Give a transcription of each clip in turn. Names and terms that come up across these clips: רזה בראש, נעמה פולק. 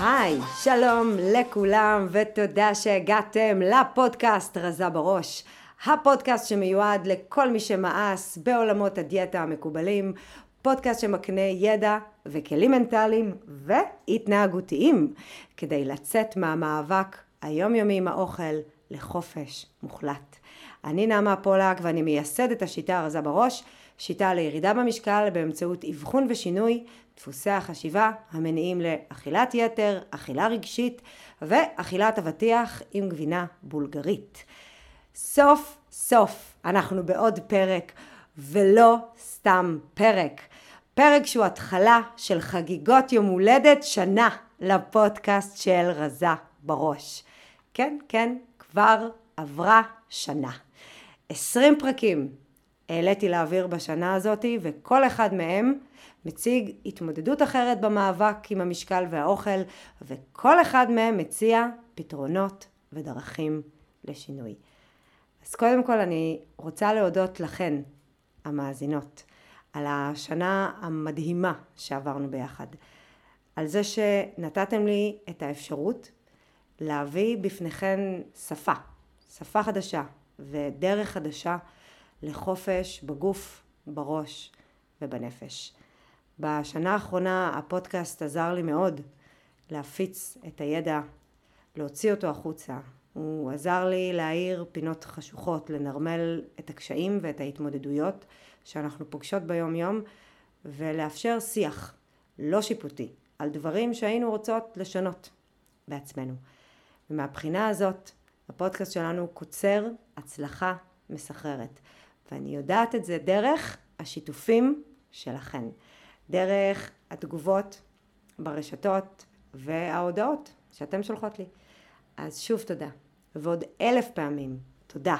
היי, שלום לכולם ותודה שהגעתם לפודקאסט רזה בראש. הפודקאסט שמיועד לכל מי שמאס בעולמות הדיאטה המקובלים. פודקאסט שמקנה ידע וכלים מנטליים והתנהגותיים כדי לצאת מהמאבק היומיומי עם האוכל לחופש מוחלט. אני נעמה פולק ואני מייסדת השיטה רזה בראש, שיטה לירידה במשקל באמצעות אבחון ושינוי דפוסי החשיבה המניעים לאכילת יתר, אכילה רגשית ואכילת אבטיח עם גבינה בולגרית. סוף סוף אנחנו בעוד פרק ולא סתם פרק. פרק שהוא התחלה של חגיגות יום הולדת שנה לפודקאסט של רזה בראש. כן, כן, כבר עברה שנה. 20 פרקים העליתי לאוויר בשנה הזאת וכל אחד מהם מציג התמודדות אחרת במאבק עם המשקל והאוכל וכל אחד מהם מציע פתרונות ודרכים לשינוי. אז קודם כל אני רוצה להודות לכן המאזינות על השנה המדהימה שעברנו ביחד. על זה שנתתם לי את האפשרות להביא בפניכן שפה חדשה ודרך חדשה לחופש בגוף, בראש ובנפש. בשנה האחרונה הפודקאסט עזר לי מאוד להפיץ את הידע, להוציא אותו החוצה. הוא עזר לי להאיר פינות חשוכות, לנרמל את הקשיים ואת ההתמודדויות שאנחנו פוגשות ביום יום ולאפשר שיח לא שיפוטי על דברים שהיינו רוצות לשנות בעצמנו. ומהבחינה הזאת הפודקאסט שלנו קוצר הצלחה מסחררת ואני יודעת את זה דרך השיתופים שלכן, דרך התגובות ברשתות וההודעות שאתם שולחות לי. אז שוב תודה ועוד 1000 פעמים תודה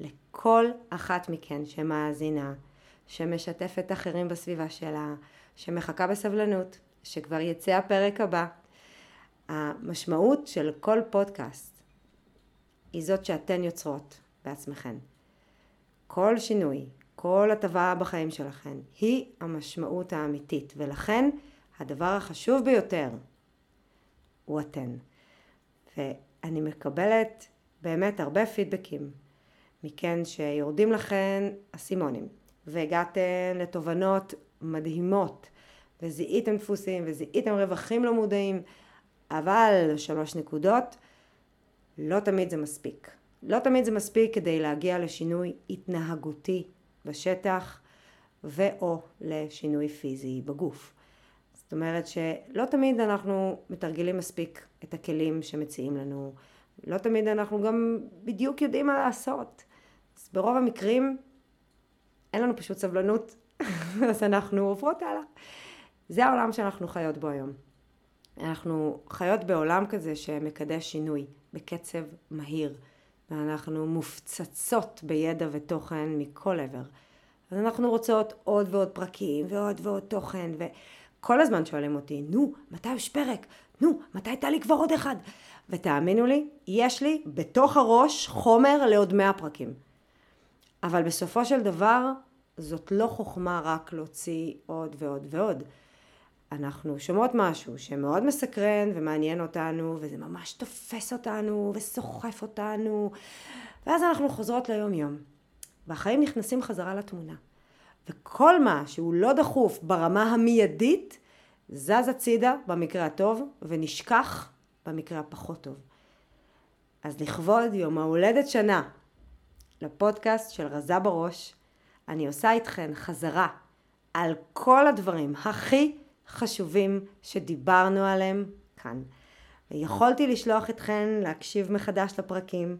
לכל אחת מכן שמאזינה, שמשתפת אחרים בסביבה שלה, שמחכה בסבלנות שכבר יצא הפרק הבא. המשמעות של כל פודקאסט היא זאת שאתן יוצרות בעצמכן. כל שינוי, כל הטבה בחיים שלכן היא המשמעות האמיתית ולכן הדבר החשוב ביותר הוא אתן. ואני מקבלת באמת הרבה פידבקים מכן שיורדים לכן הסימונים והגעתן לתובנות מדהימות וזיהיתם דפוסים וזיהיתם רווחים לא מודעים, אבל 3 נקודות, לא תמיד זה מספיק. לא תמיד זה מספיק כדי להגיע לשינוי התנהגותי בשטח ואו לשינוי פיזי בגוף. זאת אומרת שלא תמיד אנחנו מתרגלים מספיק את הכלים שמציעים לנו. לא תמיד אנחנו גם בדיוק יודעים מה לעשות. אז ברוב המקרים אין לנו פשוט סבלנות, אז אנחנו עוברות הלאה. זה העולם שאנחנו חיות בו היום. אנחנו חיות בעולם כזה שמקדש שינוי בקצב מהיר. ואנחנו מופצצות בידע ותוכן מכל עבר. אז אנחנו רוצות עוד ועוד פרקים ועוד ועוד תוכן וכל הזמן שואלים אותי, נו, מתי יש פרק? נו, מתי הייתה לי כבר עוד אחד? ותאמינו לי, יש לי בתוך הראש חומר לעוד 100 פרקים. אבל בסופו של דבר, זאת לא חוכמה רק להוציא עוד ועוד ועוד. אנחנו שומעות משהו שמאוד מסקרן ומעניין אותנו, וזה ממש תופס אותנו וסוחף אותנו, ואז אנחנו חוזרות ליום יום, והחיים נכנסים חזרה לתמונה, וכל מה שהוא לא דחוף ברמה המיידית, זז הצידה במקרה הטוב, ונשכח במקרה הפחות טוב. אז לכבוד יום ההולדת שנה, לפודקאסט של רזה בראש, אני עושה איתכן חזרה על כל הדברים הכי חשובים שדיברנו עליהם כאן. ויכולתי לשלוח אתכן להקשיב מחדש לפרקים,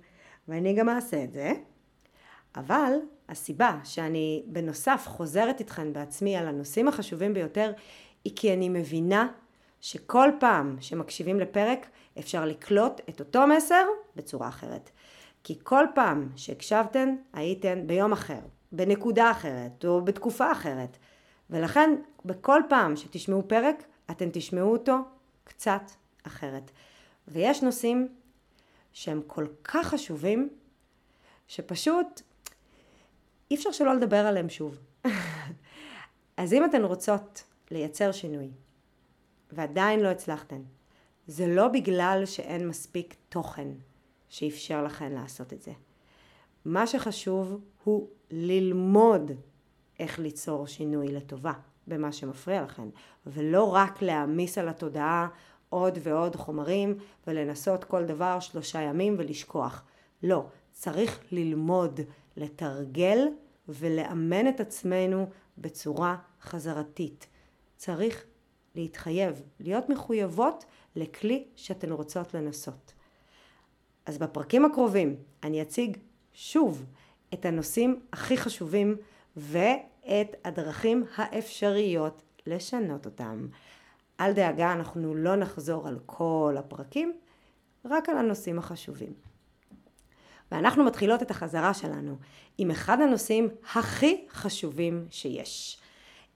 ואני גם אעשה את זה. אבל הסיבה שאני בנוסף חוזרת אתכן בעצמי על הנושאים החשובים ביותר, היא כי אני מבינה שכל פעם שמקשיבים לפרק אפשר לקלוט את אותו מסר בצורה אחרת. כי כל פעם שהקשבתן הייתן ביום אחר, בנקודה אחרת או בתקופה אחרת. ולכן בכל פעם שתשמעו פרק, אתם תשמעו אותו קצת אחרת. ויש נושאים שהם כל כך חשובים, שפשוט אי אפשר שלא לדבר עליהם שוב. אז אם אתן רוצות לייצר שינוי, ועדיין לא הצלחתן, זה לא בגלל שאין מספיק תוכן שאפשר לכן לעשות את זה. מה שחשוב הוא ללמוד איך ליצור שינוי לטובה במה שמפריע לכן, ולא רק להעמיס על התודעה עוד ועוד חומרים ולנסות כל דבר 3 ימים ולשכוח. לא, צריך ללמוד, לתרגל ולאמן את עצמנו בצורה חזרתית. צריך להתחייב, להיות מחויבות לכלי שאתן רוצות לנסות. אז בפרקים הקרובים אני אציג שוב את הנושאים הכי חשובים ואת הדרכים האפשריות לשנות אותם. אל דאגה, אנחנו לא נחזור על כל הפרקים, רק על הנושאים החשובים. ואנחנו מתחילות את החזרה שלנו עם אחד הנושאים הכי חשובים שיש.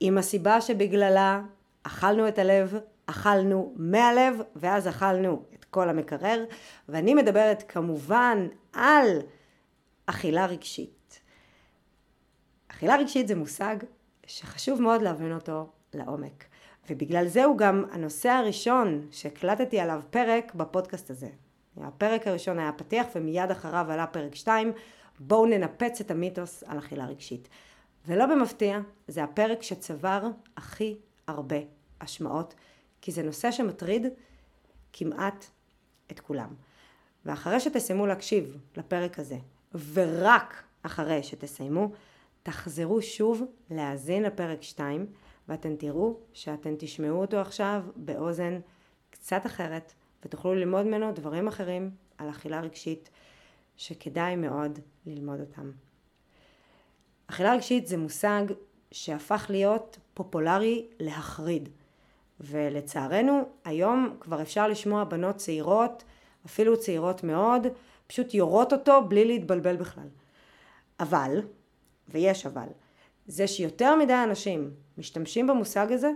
עם הסיבה שבגללה אכלנו את הלב, אכלנו מהלב ואז אכלנו את כל המקרר, ואני מדברת כמובן על אכילה רגשית. אכילה רגשית זה מושג שחשוב מאוד להבין אותו לעומק. ובגלל זה הוא גם הנושא הראשון שהקלטתי עליו פרק בפודקאסט הזה. הפרק הראשון היה פתיח ומיד אחריו עלה פרק 2, בואו ננפץ את המיתוס על אכילה רגשית. ולא במפתיע, זה הפרק שצבר הכי הרבה השמעות, כי זה נושא שמטריד כמעט את כולם. ואחרי שתסיימו להקשיב לפרק הזה, ורק אחרי שתסיימו, תחזרו שוב להאזין לפרק 2, ואתם תראו שאתם תשמעו אותו עכשיו באוזן קצת אחרת, ותוכלו ללמוד ממנו דברים אחרים על אכילה רגשית שכדאי מאוד ללמוד אותם. אכילה רגשית זה מושג שהפך להיות פופולרי להחריד. ולצערנו היום כבר אפשר לשמוע בנות צעירות, אפילו צעירות מאוד, פשוט יורות אותו בלי להתבלבל בכלל. אבל, ויש אבל, זה שיותר מדי אנשים משתמשים במושג הזה,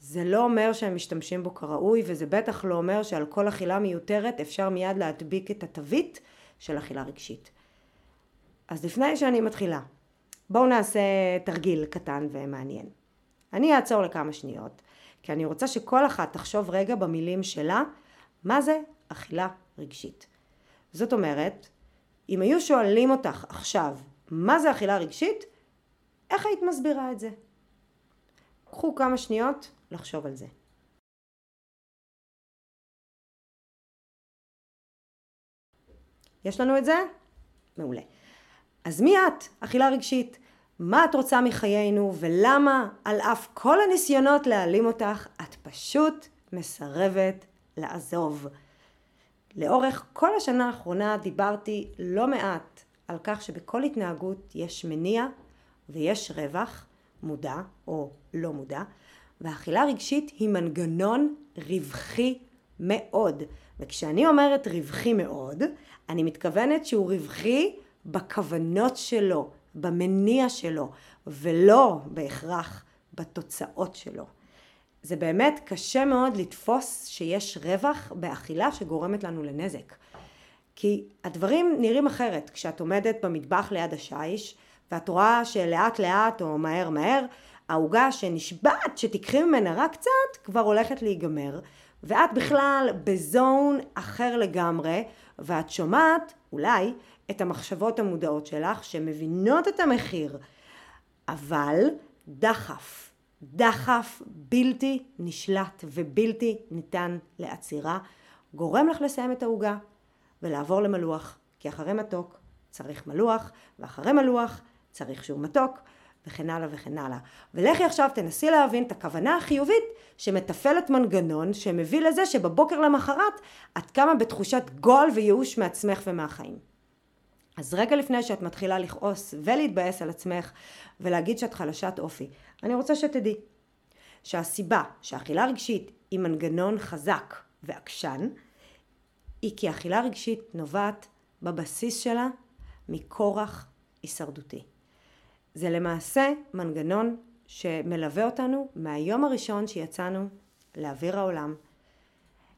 זה לא אומר שהם משתמשים בו כראוי, וזה בטח לא אומר שעל כל אכילה מיותרת אפשר מיד להדביק את התווית של אכילה רגשית. אז לפני שאני מתחילה, בואו נעשה תרגיל קטן ומעניין. אני אעצור לכמה שניות, כי אני רוצה שכל אחת תחשוב רגע במילים שלה, מה זה אכילה רגשית. זאת אומרת, אם היו שואלים אותך עכשיו, מה זה אכילה רגשית, איך היית מסבירה את זה? קחו כמה שניות לחשוב על זה. יש לנו את זה? מעולה. אז מי את? אכילה רגשית. מה את רוצה מחיינו ולמה על אף כל הניסיונות להעלים אותך, את פשוט מסרבת לעזוב. לאורך כל השנה האחרונה דיברתי לא מעט על כך שבכל התנהגות יש מניע ויש רווח, מודע או לא מודע, והאכילה רגשית היא מנגנון רווחי מאוד. וכשאני אומרת רווחי מאוד, אני מתכוונת שהוא רווחי בכוונות שלו, במניע שלו, ולא בהכרח בתוצאות שלו. זה באמת קשה מאוד לתפוס שיש רווח באכילה שגורמת לנו לנזק. כי הדברים נראים אחרת. כשאת עומדת במטבח ליד השיש, ואת רואה שלאט לאט או מהר מהר, העוגה שנשבעת שתקחי ממנה רק קצת כבר הולכת להיגמר, ואת בכלל בזון אחר לגמרי, ואת שומעת אולי את המחשבות המודעות שלך שמבינות את המחיר, אבל דחף בלתי נשלט ובלתי ניתן לעצירה, גורם לך לסיים את העוגה ולעבור למלוח, כי אחרי מתוק צריך מלוח, ואחרי מלוח צריך שוב מתוק, וכן הלאה וכן הלאה. ולכי עכשיו תנסי להבין את הכוונה החיובית שמתפעלת מנגנון שמביא לזה שבבוקר למחרת את קמה בתחושת גועל וייאוש מעצמך ומהחיים. אז רגע לפני שאת מתחילה לכעוס ולהתבאס על עצמך ולהגיד שאת חלשת אופי, אני רוצה שתדעי שהסיבה שהאכילה רגשית היא מנגנון חזק ועקשן, היא כי האכילה רגשית נובעת בבסיס שלה מכורח הישרדותי. זה למעשה מנגנון שמלווה אותנו מהיום הראשון שיצאנו לאוויר העולם.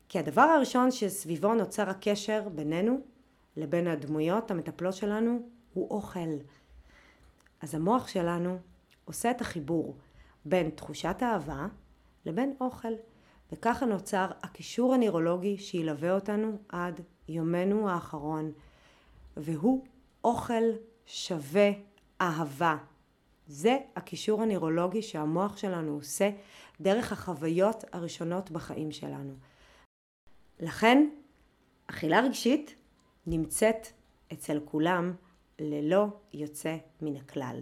כי הדבר הראשון שסביבו נוצר הקשר בינינו לבין הדמויות המטפלות שלנו הוא אוכל. אז המוח שלנו עושה את החיבור בין תחושת האהבה לבין אוכל. וככה נוצר הקישור הנוירולוגי שילווה אותנו עד יומנו האחרון, והוא אוכל שווה אהבה. זה הקישור הנוירולוגי שהמוח שלנו עושה דרך החוויות הראשונות בחיים שלנו. לכן, אכילה רגשית נמצאת אצל כולם ללא יוצא מן הכלל,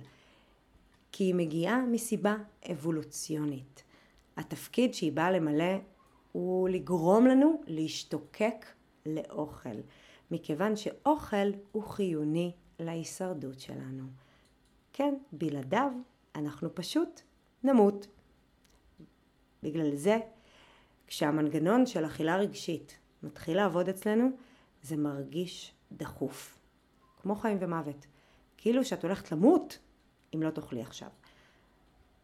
כי היא מגיעה מסיבה אבולוציונית. התפקיד שהיא באה למלא הוא לגרום לנו להשתוקק לאוכל, מכיוון שאוכל הוא חיוני להישרדות שלנו. כן, בלעדיו אנחנו פשוט נמות. בגלל זה, כשהמנגנון של אכילה רגשית מתחיל לעבוד אצלנו, זה מרגיש דחוף, כמו חיים ומוות. כאילו שאת הולכת למות אם לא תאכלי עכשיו.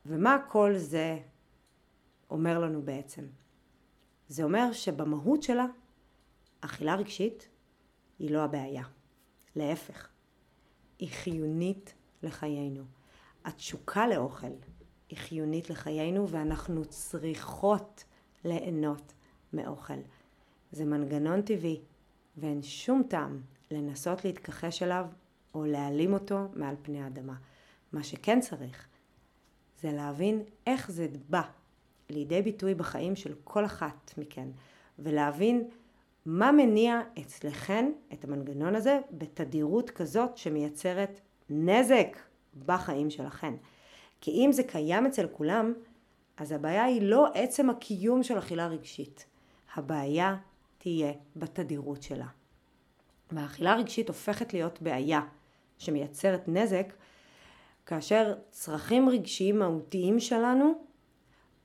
ומה כל זה אומר לנו בעצם? זה אומר שבמהות שלה, אכילה רגשית היא לא הבעיה. להפך, היא חיונית לחיינו. התשוקה לאוכל היא חיונית לחיינו, ואנחנו צריכות ליהנות מאוכל. זה מנגנון טבעי, ואין שום טעם לנסות להתכחש אליו או להעלים אותו מעל פני האדמה. מה שכן צריך זה להבין איך זה בא לידי ביטוי בחיים של כל אחת מכן, ולהבין מה מניע אצלכן את המנגנון הזה בתדירות כזאת שמייצרת נזק בחיים שלכן. כי אם זה קיים אצל כולם, אז הבעיה היא לא עצם הקיום של אכילה רגשית. הבעיה תהיה בתדירות שלה. והאכילה הרגשית הופכת להיות בעיה שמייצרת נזק, כאשר צרכים רגשיים מהותיים שלנו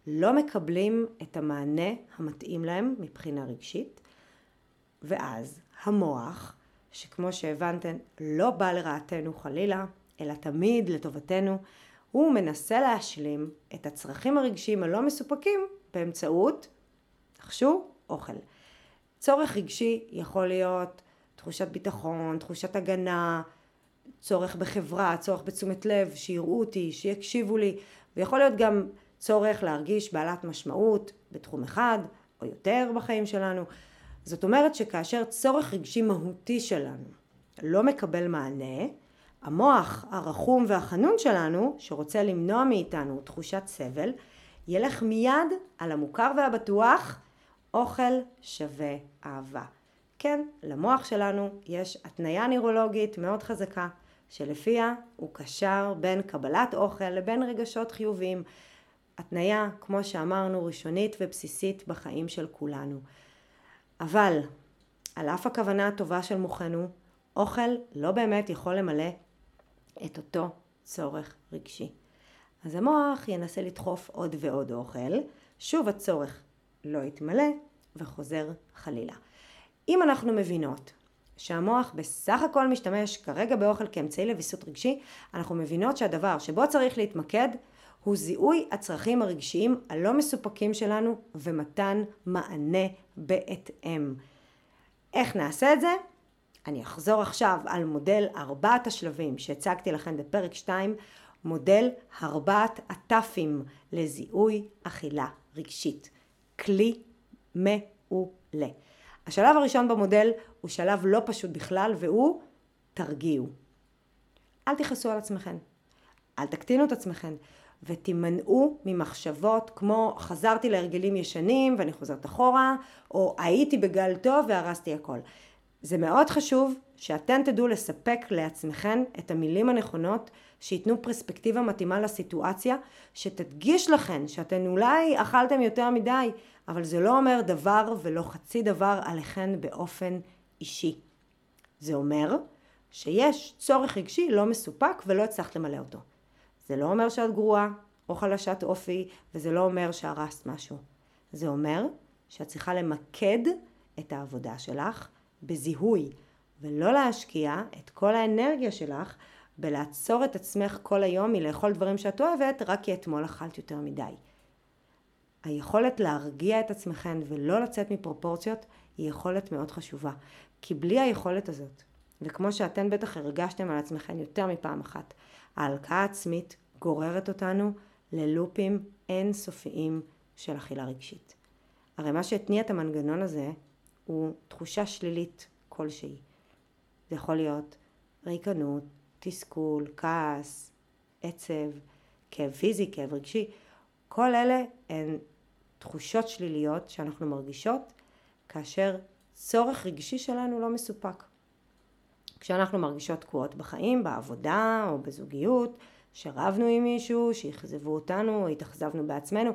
לא מקבלים את המענה המתאים להם מבחינה רגשית, ואז המוח, שכמו שהבנתם לא בא לרעתנו חלילה, אלא תמיד לטובתנו, הוא מנסה להשלים את הצרכים הרגשיים הלא מסופקים באמצעות, תחשו, אוכל. צורך רגשי יכול להיות תחושת ביטחון, תחושת הגנה, צורך בחברה, צורך בתשומת לב, שיראו אותי, שיקשיבו לי, ויכול להיות גם צורך להרגיש בעלת משמעות בתחום אחד או יותר בחיים שלנו. זאת אומרת שכאשר צורך רגשי מהותי שלנו לא מקבל מענה, המוח הרחום והחנון שלנו, שרוצה למנוע מאיתנו תחושת סבל, ילך מיד על המוכר והבטוח, אוכל שווה אהבה. כן, למוח שלנו יש התניה נוירולוגית מאוד חזקה, שלפיה הוא קשר בין קבלת אוכל לבין רגשות חיוביים. התניה, כמו שאמרנו, ראשונית ובסיסית בחיים של כולנו. אבל על אף הכוונה הטובה של מוחנו, אוכל לא באמת יכול למלא את אותו צורך רגשי. אז המוח ינסה לדחוף עוד ועוד אוכל, שוב הצורך לא יתמלא וחוזר חלילה. אם אנחנו מבינות שהמוח בסך הכל משתמש כרגע באוכל כאמצעי לביסות רגשי, אנחנו מבינות שהדבר שבו צריך להתמקד הוא זיהוי הצרכים הרגשיים הלא מסופקים שלנו ומתן מענה בהתאם. איך נעשה את זה? אני אחזור עכשיו על מודל 4 השלבים שהצגתי לכם בפרק 2, מודל 4 התפים לזיהוי אכילה רגשית. כלי מעולה. השלב הראשון במודל הוא שלב לא פשוט בכלל, והוא תרגיעו. אל תכעסו על עצמכם, אל תקטינו את עצמכם, ותימנעו ממחשבות כמו חזרתי להרגלים ישנים ואני חוזרת אחורה, או הייתי בגל טוב והרסתי הכל. זה מאוד חשוב שאתן תדעו לספק לעצמכן את המילים הנכונות שיתנו פרספקטיבה מתאימה לסיטואציה, שתדגיש לכן שאתן אולי אכלתם יותר מדי, אבל זה לא אומר דבר ולא חצי דבר עליכן באופן אישי. זה אומר שיש צורך רגשי לא מסופק ולא הצלחת למלא אותו. זה לא אומר שאת גרועה או חלשת אופי, וזה לא אומר שהרסת משהו. זה אומר שאת צריכה למקד את העבודה שלך בזיהוי, ולא להשקיע את כל האנרגיה שלך בלעצור את עצמך כל היום מלאכול דברים שאת אוהבת רק כי אתמול אכלת יותר מדי. היכולת להרגיע את עצמכן ולא לצאת מפרופורציות היא יכולת מאוד חשובה, כי בלי היכולת הזאת, וכמו שאתן בטח הרגשתם על עצמכן יותר מפעם אחת, ההלקאה עצמית גוררת אותנו ללופים אינסופיים של אכילה רגשית. הרי מה שהתניע את המנגנון הזה הוא תחושה שלילית כלשהי. זה יכול להיות ריקנות, תסכול, כעס, עצב, כאב פיזי, כאב רגשי. כל אלה הן תחושות שליליות שאנחנו מרגישות כאשר צורך רגשי שלנו לא מסופק. כשאנחנו מרגישות תקועות בחיים, בעבודה או בזוגיות, שרבנו עם מישהו, שיחזבו אותנו או התאכזבנו בעצמנו,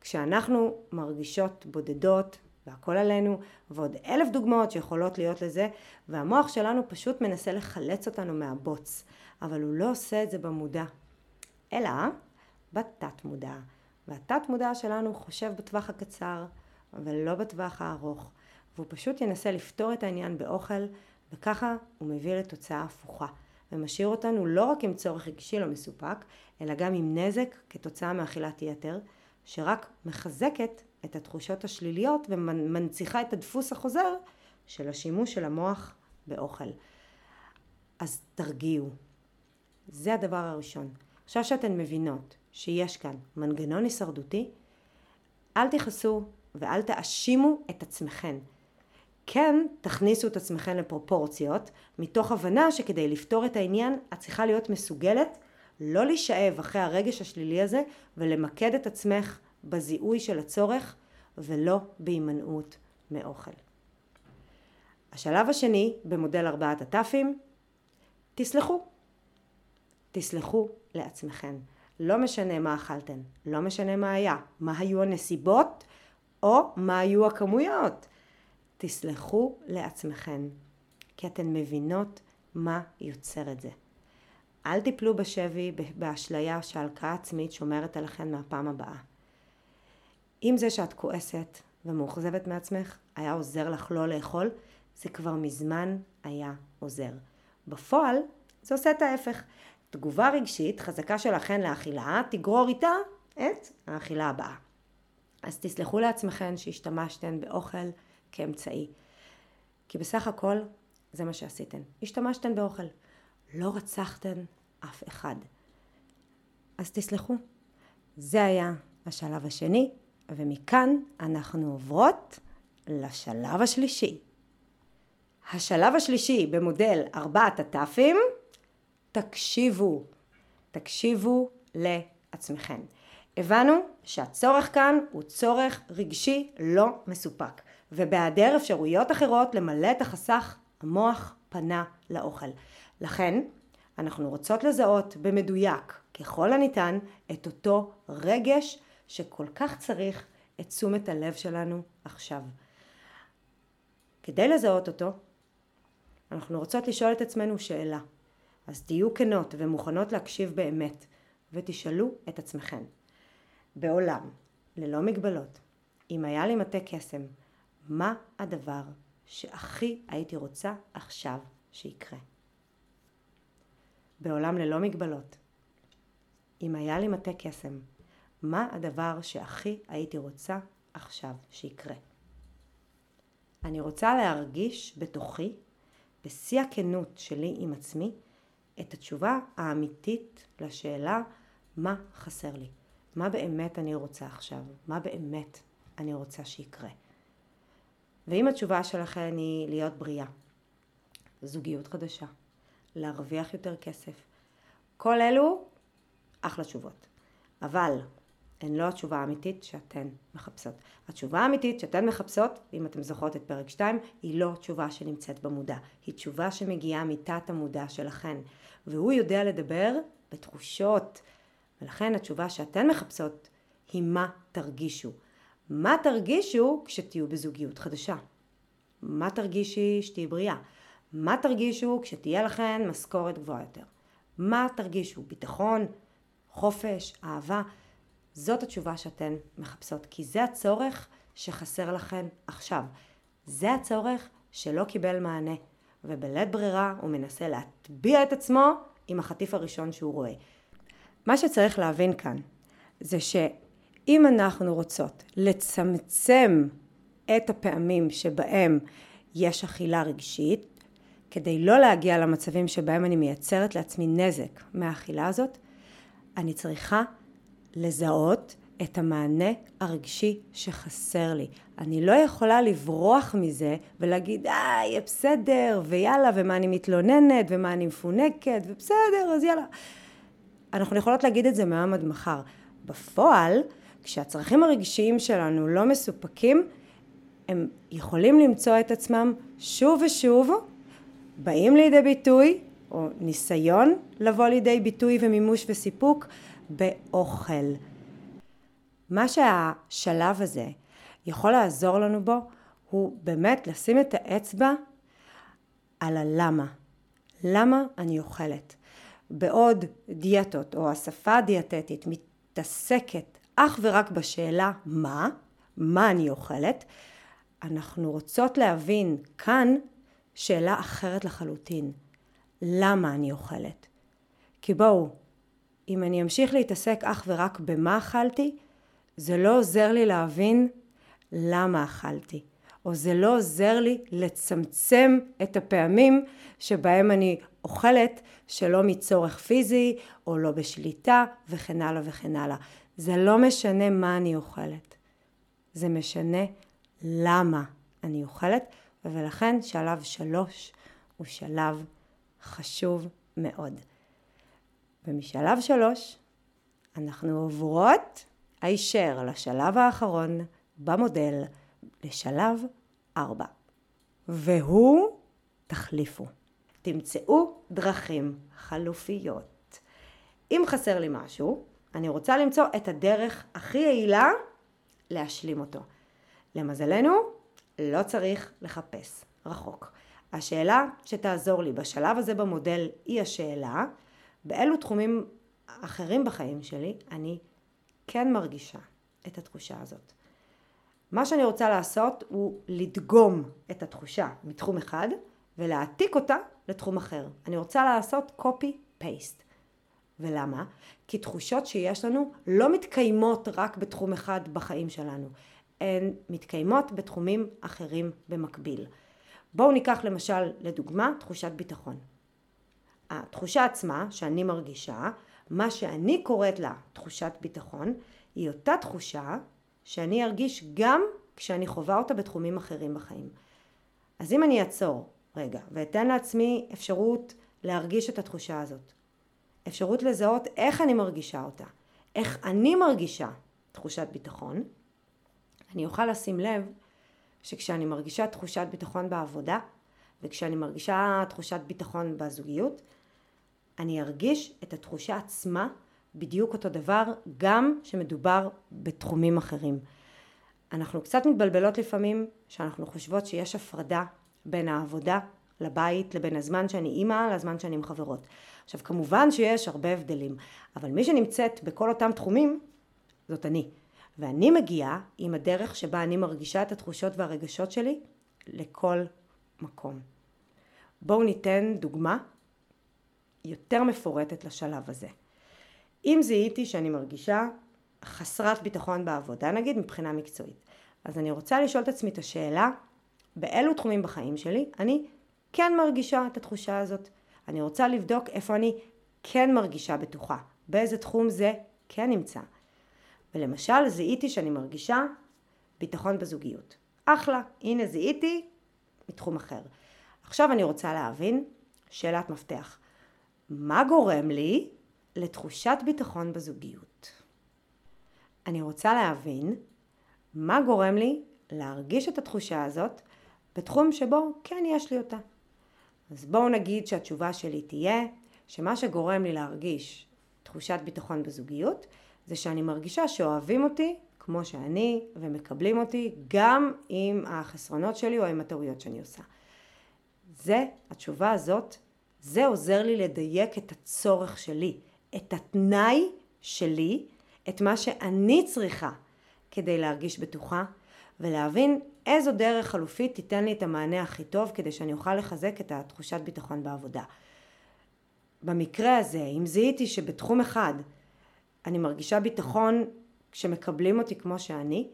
כשאנחנו מרגישות בודדות והכל עלינו, ועוד 1000 דוגמאות שיכולות להיות לזה, והמוח שלנו פשוט מנסה לחלץ אותנו מהבוץ, אבל הוא לא עושה את זה במודע, אלא בתת מודע. והתת מודע שלנו חושב בטווח הקצר, אבל לא בטווח הארוך, והוא פשוט ינסה לפתור את העניין באוכל, וככה הוא מביא לתוצאה הפוכה, ומשאיר אותנו לא רק עם צורך רגשי לא מסופק, אלא גם עם נזק כתוצאה מאכילת יתר, שרק מחזקת את התחושות השליליות ומנציחה את הדפוס החוזר של השימוש של המוח באוכל. אז תרגיעו. זה הדבר הראשון. עכשיו שאתן מבינות שיש כאן מנגנון הישרדותי, אל תכעסו ואל תאשימו את עצמכן. כן, תכניסו את עצמכן לפרופורציות, מתוך הבנה שכדי לפתור את העניין, את צריכה להיות מסוגלת לא להישאב אחרי הרגש השלילי הזה, ולמקד את עצמך בזיהוי של הצורך, ולא בהימנעות מאוכל. השלב השני, במודל 4 התפים, תסלחו. תסלחו לעצמכן. לא משנה מה אכלתן, לא משנה מה היה, מה היו הנסיבות, או מה היו הכמויות. תסלחו לעצמכן, כי אתן מבינות מה יוצר את זה. אל תיפלו בשבי באשליה שהלקאה עצמית שומרת עליכן מהפעם הבאה. אם זה שאת כועסת ומאוכזבת מעצמך היה עוזר לך לא לאכול, זה כבר מזמן היה עוזר. בפועל זה עושה את ההפך. תגובה רגשית חזקה שלכן לאכילה תגרור איתה את האכילה הבאה. אז תסלחו לעצמכן שהשתמשתן באוכל כאמצעי. כי בסך הכל זה מה שעשיתן. השתמשתן באוכל. לא רצחתן אף אחד. אז תסלחו. זה היה השלב השני, ומכאן אנחנו עוברות לשלב השלישי. השלב השלישי במודל 4 התפים, תקשיבו. תקשיבו לעצמכם. הבנו שהצורך כאן הוא צורך רגשי לא מסופק, ובהיעדר אפשרויות אחרות למלא את החסך, המוח פנה לאוכל. לכן, אנחנו רוצות לזהות במדויק ככל הניתן את אותו רגש שכל כך צריך את תשומת הלב שלנו עכשיו. כדי לזהות אותו, אנחנו רוצות לשאול את עצמנו שאלה. אז תהיו כנות ומוכנות להקשיב באמת, ותשאלו את עצמכן. בעולם, ללא מגבלות, אם היה לי מטה קסם, מה הדבר שהכי הייתי רוצה עכשיו שיקרה? בעולם ללא מגבלות, אם היה לי מטה קסם, מה הדבר שהכי הייתי רוצה עכשיו שיקרה? אני רוצה להרגיש בתוכי, בשיא הכנות שלי עם עצמי, את התשובה האמיתית לשאלה מה חסר לי. מה באמת אני רוצה עכשיו? מה באמת אני רוצה שיקרה? ואם התשובה שלכן היא להיות בריאה, זוגיות חדשה, להרוויח יותר כסף, כל אלו אחלה תשובות. אבל הן לא התשובה האמיתית שאתן מחפשות. התשובה האמיתית שאתן מחפשות, אם אתן זוכרות את פרק 2, היא לא תשובה שנמצאת במודע. היא תשובה שמגיעה מתת המודע שלכן. והוא יודע לדבר בתחושות. ולכן התשובה שאתן מחפשות היא מה תרגישו. מה תרגישו כשתהיו בזוגיות חדשה? מה תרגישי שתהי בריאה? מה תרגישו כשתהיה לכן משכורת גבוהה יותר? מה תרגישו? ביטחון, חופש, אהבה? זאת התשובה שאתן מחפשות, כי זה הצורך שחסר לכן עכשיו. זה הצורך שלא קיבל מענה, ובלית ברירה הוא מנסה להטביע את עצמו עם החטיף הראשון שהוא רואה. מה שצריך להבין כאן זה שאם אנחנו רוצות לצמצם את הפעמים שבהם יש אכילה רגשית, כדי לא להגיע למצבים שבהם אני מייצרת לעצמי נזק מהאכילה הזאת, אני צריכה לזהות את המענה הרגשי שחסר לי. אני לא יכולה לברוח מזה ולהגיד, יהיה בסדר, ויאללה, ומה אני מתלוננת, ומה אני מפונקת, ובסדר, אז יאללה. אנחנו יכולות להגיד את זה מהיום עד מחר. בפועל, כשהצרכים הרגשיים שלנו לא מסופקים, הם יכולים למצוא את עצמם שוב ושוב, באים לידי ביטוי, או ניסיון לבוא לידי ביטוי ומימוש וסיפוק, באוכל. מה שהשלב הזה יכול לעזור לנו בו, הוא באמת לשים את האצבע על הלמה. למה אני אוכלת? בעוד דיאטות או השפה דיאטטית מתעסקת אך ורק בשאלה מה, מה אני אוכלת, אנחנו רוצות להבין כאן שאלה אחרת לחלוטין. למה אני אוכלת? כי בואו, אם אני אמשיך להתעסק אך ורק במה אכלתי, זה לא עוזר לי להבין למה אכלתי, או זה לא עוזר לי לצמצם את הפעמים שבהם אני אוכלת שלא מצורך פיזי, או לא בשליטה, וכן הלאה וכן הלאה. זה לא משנה מה אני אוכלת, זה משנה למה אני אוכלת, ולכן שלב 3 הוא שלב חשוב מאוד. ומשלב 3 אנחנו עוברות הישר לשלב האחרון במודל, לשלב 4. והוא תחליפו. תמצאו דרכים חלופיות. אם חסר לי משהו, אני רוצה למצוא את הדרך הכי יעילה להשלים אותו. למזלנו, לא צריך לחפש רחוק. השאלה שתעזור לי בשלב הזה במודל היא השאלה, באילו תחומים אחרים בחיים שלי אני כן מרגישה את התחושה הזאת. מה שאני רוצה לעשות הוא לדגום את התחושה מתחום אחד ולהעתיק אותה לתחום אחר. אני רוצה לעשות copy-paste. ולמה? כי תחושות שיש לנו לא מתקיימות רק בתחום אחד בחיים שלנו. הן מתקיימות בתחומים אחרים במקביל. בואו ניקח למשל לדוגמה תחושת ביטחון. התחושה עצמה שאני מרגישה, מה שאני קוראת לה תחושת ביטחון, היא אותה תחושה שאני ארגיש גם כשאני חווה אותה בתחומים אחרים בחיים. אז אם אני אעצור רגע ואתן לעצמי אפשרות להרגיש את התחושה הזאת, אפשרות לזהות איך אני מרגישה אותה, איך אני מרגישה תחושת ביטחון, אני אוכל לשים לב שכשאני מרגישה תחושת ביטחון בעבודה, וכשאני מרגישה תחושת ביטחון בזוגיות, אני ארגיש את התחושה עצמה בדיוק אותו דבר, גם שמדובר בתחומים אחרים. אנחנו קצת מתבלבלות לפעמים שאנחנו חושבות שיש הפרדה בין העבודה לבית, לבין הזמן שאני אימא, לזמן שאני עם חברות. עכשיו, כמובן שיש הרבה הבדלים, אבל מי שנמצאת בכל אותם תחומים, זאת אני. ואני מגיעה עם הדרך שבה אני מרגישה את התחושות והרגשות שלי לכל מקום. בואו ניתן דוגמה יותר מפורטת לשלב הזה. אם זיהיתי שאני מרגישה חסרת ביטחון בעבודה, נגיד מבחינה מקצועית, אז אני רוצה לשאול את עצמי את השאלה, באילו תחומים בחיים שלי אני כן מרגישה את התחושה הזאת. אני רוצה לבדוק איפה אני כן מרגישה בטוחה, באיזה תחום זה כן נמצא. ולמשל, זיהיתי שאני מרגישה ביטחון בזוגיות. אחלה, הנה זיהיתי מתחום אחר. עכשיו אני רוצה להבין, שאלת מפתח, מה גורם לי לתחושת ביטחון בזוגיות? אני רוצה להבין מה גורם לי להרגיש את התחושה הזאת בתחום שבו כן יש לי אותה. אז בואו נגיד שהתשובה שלי תהיה שמה שגורם לי להרגיש תחושת ביטחון בזוגיות זה שאני מרגישה שאוהבים אותי כמו שאני ומקבלים אותי גם עם החסרונות שלי או עם הטעויות שאני עושה. זה, התשובה הזאת, זה עוזר לי לדייק את הצורך שלי, את התנאי שלי, את מה שאני צריכה כדי להרגיש בטוחה ולהבין איזו דרך חלופית תיתן לי את המענה הכי טוב כדי שאני אוכל לחזק את התחושת ביטחון בעבודה. במקרה הזה, אם זיהיתי שבתחום אחד אני מרגישה ביטחון כשמקבלים אותי כמו שאני,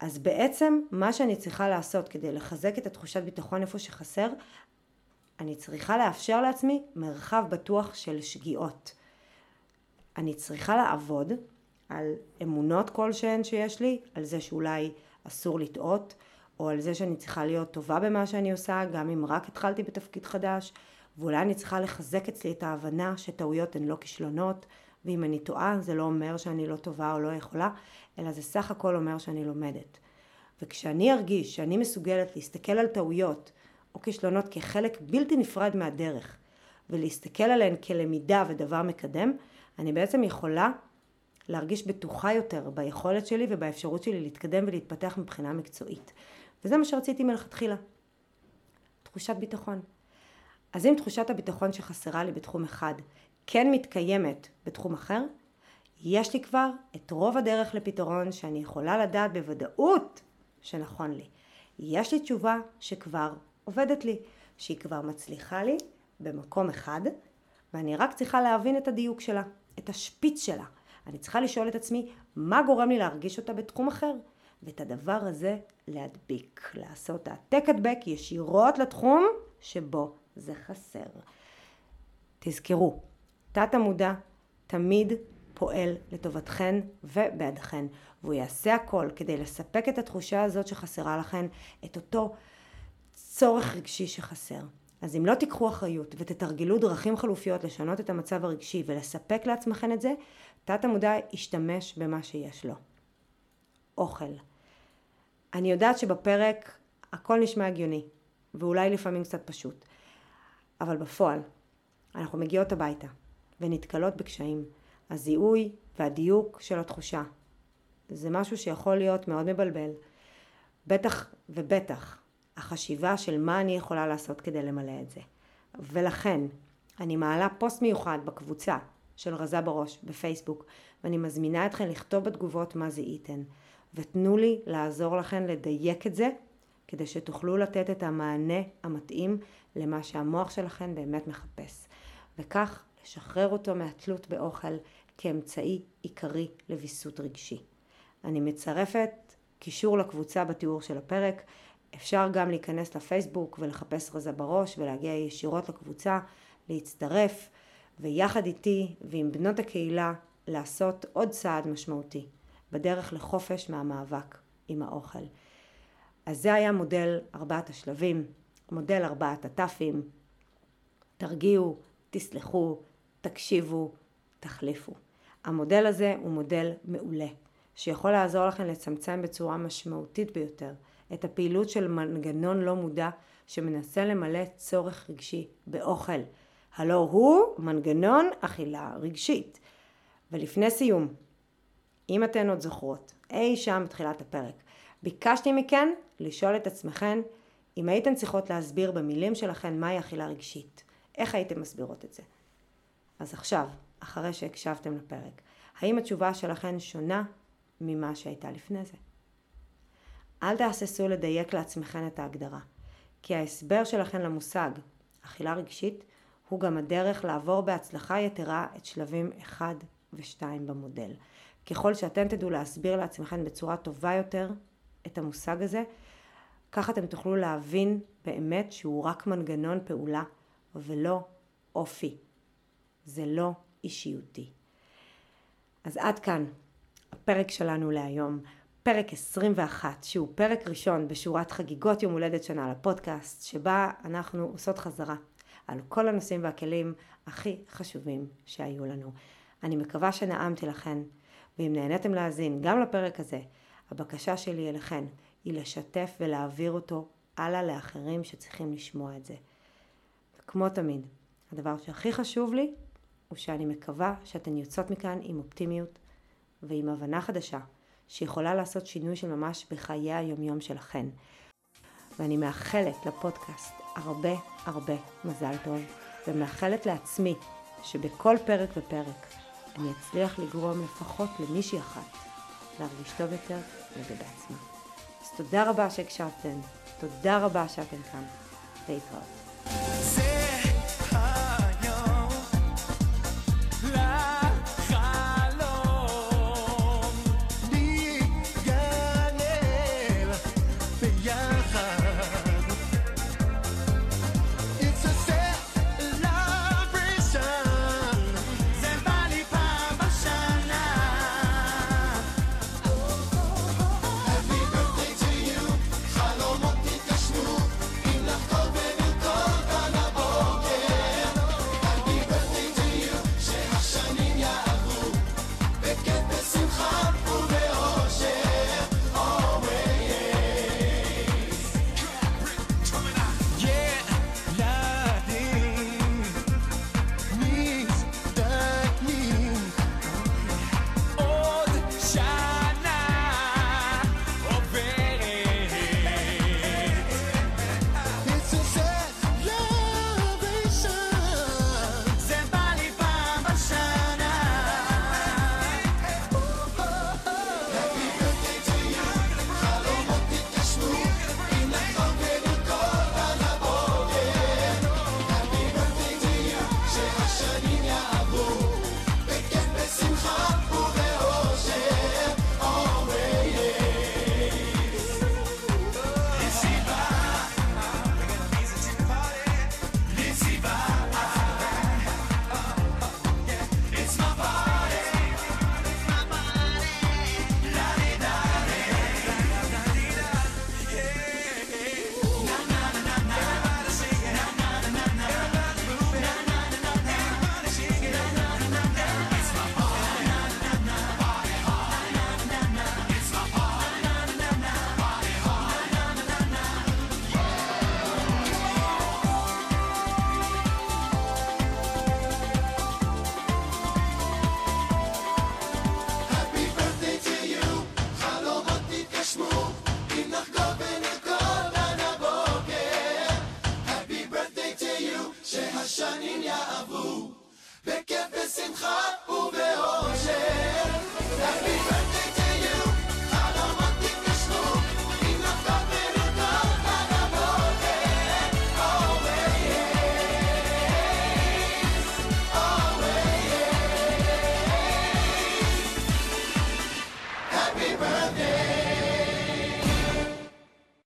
אז בעצם מה שאני צריכה לעשות כדי לחזק את התחושת ביטחון איפה שחסר, אני צריכה לאפשר לעצמי מרחב בטוח של שגיאות. אני צריכה לעבוד על אמונות כלשהן שיש לי, על זה שאולי אסור לטעות, או על זה שאני צריכה להיות טובה במה שאני עושה, גם אם רק התחלתי בתפקיד חדש, ואולי אני צריכה לחזק אצלי את ההבנה שטעויות הן לא כישלונות, ואם אני טועה זה לא אומר שאני לא טובה או לא יכולה, אלא זה סך הכל אומר שאני לומדת. וכשאני ארגיש שאני מסוגלת להסתכל על טעויות או כישלונות כחלק בלתי נפרד מהדרך, ולהסתכל עליהן כלמידה ודבר מקדם, אני בעצם יכולה להרגיש בטוחה יותר ביכולת שלי ובאפשרות שלי להתקדם ולהתפתח מבחינה מקצועית. וזה מה שרציתי מלכתחילה. תחושת ביטחון. אז אם תחושת הביטחון שחסרה לי בתחום אחד כן מתקיימת בתחום אחר, יש לי כבר את רוב הדרך לפתרון שאני יכולה לדעת בוודאות שנכון לי. יש לי תשובה שכבר עובדת לי, שהיא כבר מצליחה לי במקום אחד, ואני רק צריכה להבין את הדיוק שלה, את השפיץ שלה. אני צריכה לשאול את עצמי מה גורם לי להרגיש אותה בתחום אחר, ואת הדבר הזה להדביק, לעשות העתק הדבק ישירות לתחום שבו זה חסר. תזכרו, תת המודע תמיד פועל לטובתכן ובעדכן, והוא יעשה הכל כדי לספק את התחושה הזאת שחסרה לכן, את אותו צורך רגשי שחסר. אז אם לא תיקחו אחריות ותתרגלו דרכים חלופיות לשנות את המצב הרגשי ולספק לעצמכן את זה, תת המודע ישתמש במה שיש לו. אוכל. אני יודעת שבפרק הכל נשמע הגיוני, ואולי לפעמים קצת פשוט. אבל בפועל, אנחנו מגיעות הביתה ונתקלות בקשיים. הזיהוי והדיוק של התחושה. זה משהו שיכול להיות מאוד מבלבל. בטח ובטח. החשיבה של מה אני יכולה לעשות כדי למלא את זה. ולכן, אני מעלה פוסט מיוחד בקבוצה של רזה בראש בפייסבוק, ואני מזמינה אתכן לכתוב בתגובות מה זיהיתן. ותנו לי לעזור לכן לדייק את זה, כדי שתוכלו לתת את המענה המתאים למה שהמוח שלכן באמת מחפש. וכך לשחרר אותו מהתלות באוכל כאמצעי עיקרי לביסות רגשי. אני מצרפת קישור לקבוצה בתיאור של הפרק, אפשר גם להיכנס לפייסבוק ולחפש רזה בראש ולהגיע ישירות לקבוצה, להצטרף ויחד איתי ועם בנות הקהילה לעשות עוד צעד משמעותי בדרך לחופש מהמאבק עם האוכל. אז זה היה מודל 4 השלבים, מודל 4 הטפים. תרגיעו, תסלחו, תקשיבו, תחליפו. המודל הזה הוא מודל מעולה שיכול לעזור לכם לצמצם בצורה משמעותית ביותר את הפעילות של מנגנון לא מודע שמנסה למלא צורך רגשי באוכל. הלא הוא מנגנון אכילה רגשית. ולפני סיום, אם אתן עוד זוכרות, אי שם בתחילת הפרק, ביקשתי מכן לשאול את עצמכן אם הייתן צריכות להסביר במילים שלכן מהי אכילה רגשית. איך הייתן מסבירות את זה? אז עכשיו, אחרי שהקשבתם לפרק, האם התשובה שלכן שונה ממה שהייתה לפני זה? אל תהססו לדייק לעצמכן את ההגדרה, כי ההסבר שלכן למושג, אכילה רגשית, הוא גם הדרך לעבור בהצלחה יתרה את שלבים 1 ו-2 במודל. ככל שאתם תדעו להסביר לעצמכן בצורה טובה יותר את המושג הזה, כך אתם תוכלו להבין באמת שהוא רק מנגנון פעולה ולא אופי. זה לא אישיותי. אז עד כאן הפרק שלנו להיום. פרק 21, שהוא פרק ראשון בשורת חגיגות יום הולדת שנה לפודקאסט, שבה אנחנו עושות חזרה על כל הנושאים והכלים הכי חשובים שהיו לנו. אני מקווה שנעמתי לכן, ואם נהניתם להאזין גם לפרק הזה, הבקשה שלי אליכן היא לשתף ולהעביר אותו הלאה לאחרים שצריכים לשמוע את זה. וכמו תמיד, הדבר שהכי חשוב לי הוא שאני מקווה שאתן יוצאות מכאן עם אופטימיות ועם הבנה חדשה, שיכולה לעשות שינוי של ממש בחיי היומיום שלכן. ואני מאחלת לפודקאסט הרבה הרבה מזל טוב, ומאחלת לעצמי שבכל פרק ופרק אני אצליח לגרום לפחות למישהי אחת להרגיש טוב יותר לגבי עצמה. אז תודה רבה שהקשבתם, תודה רבה שאתם כאן, להתראות.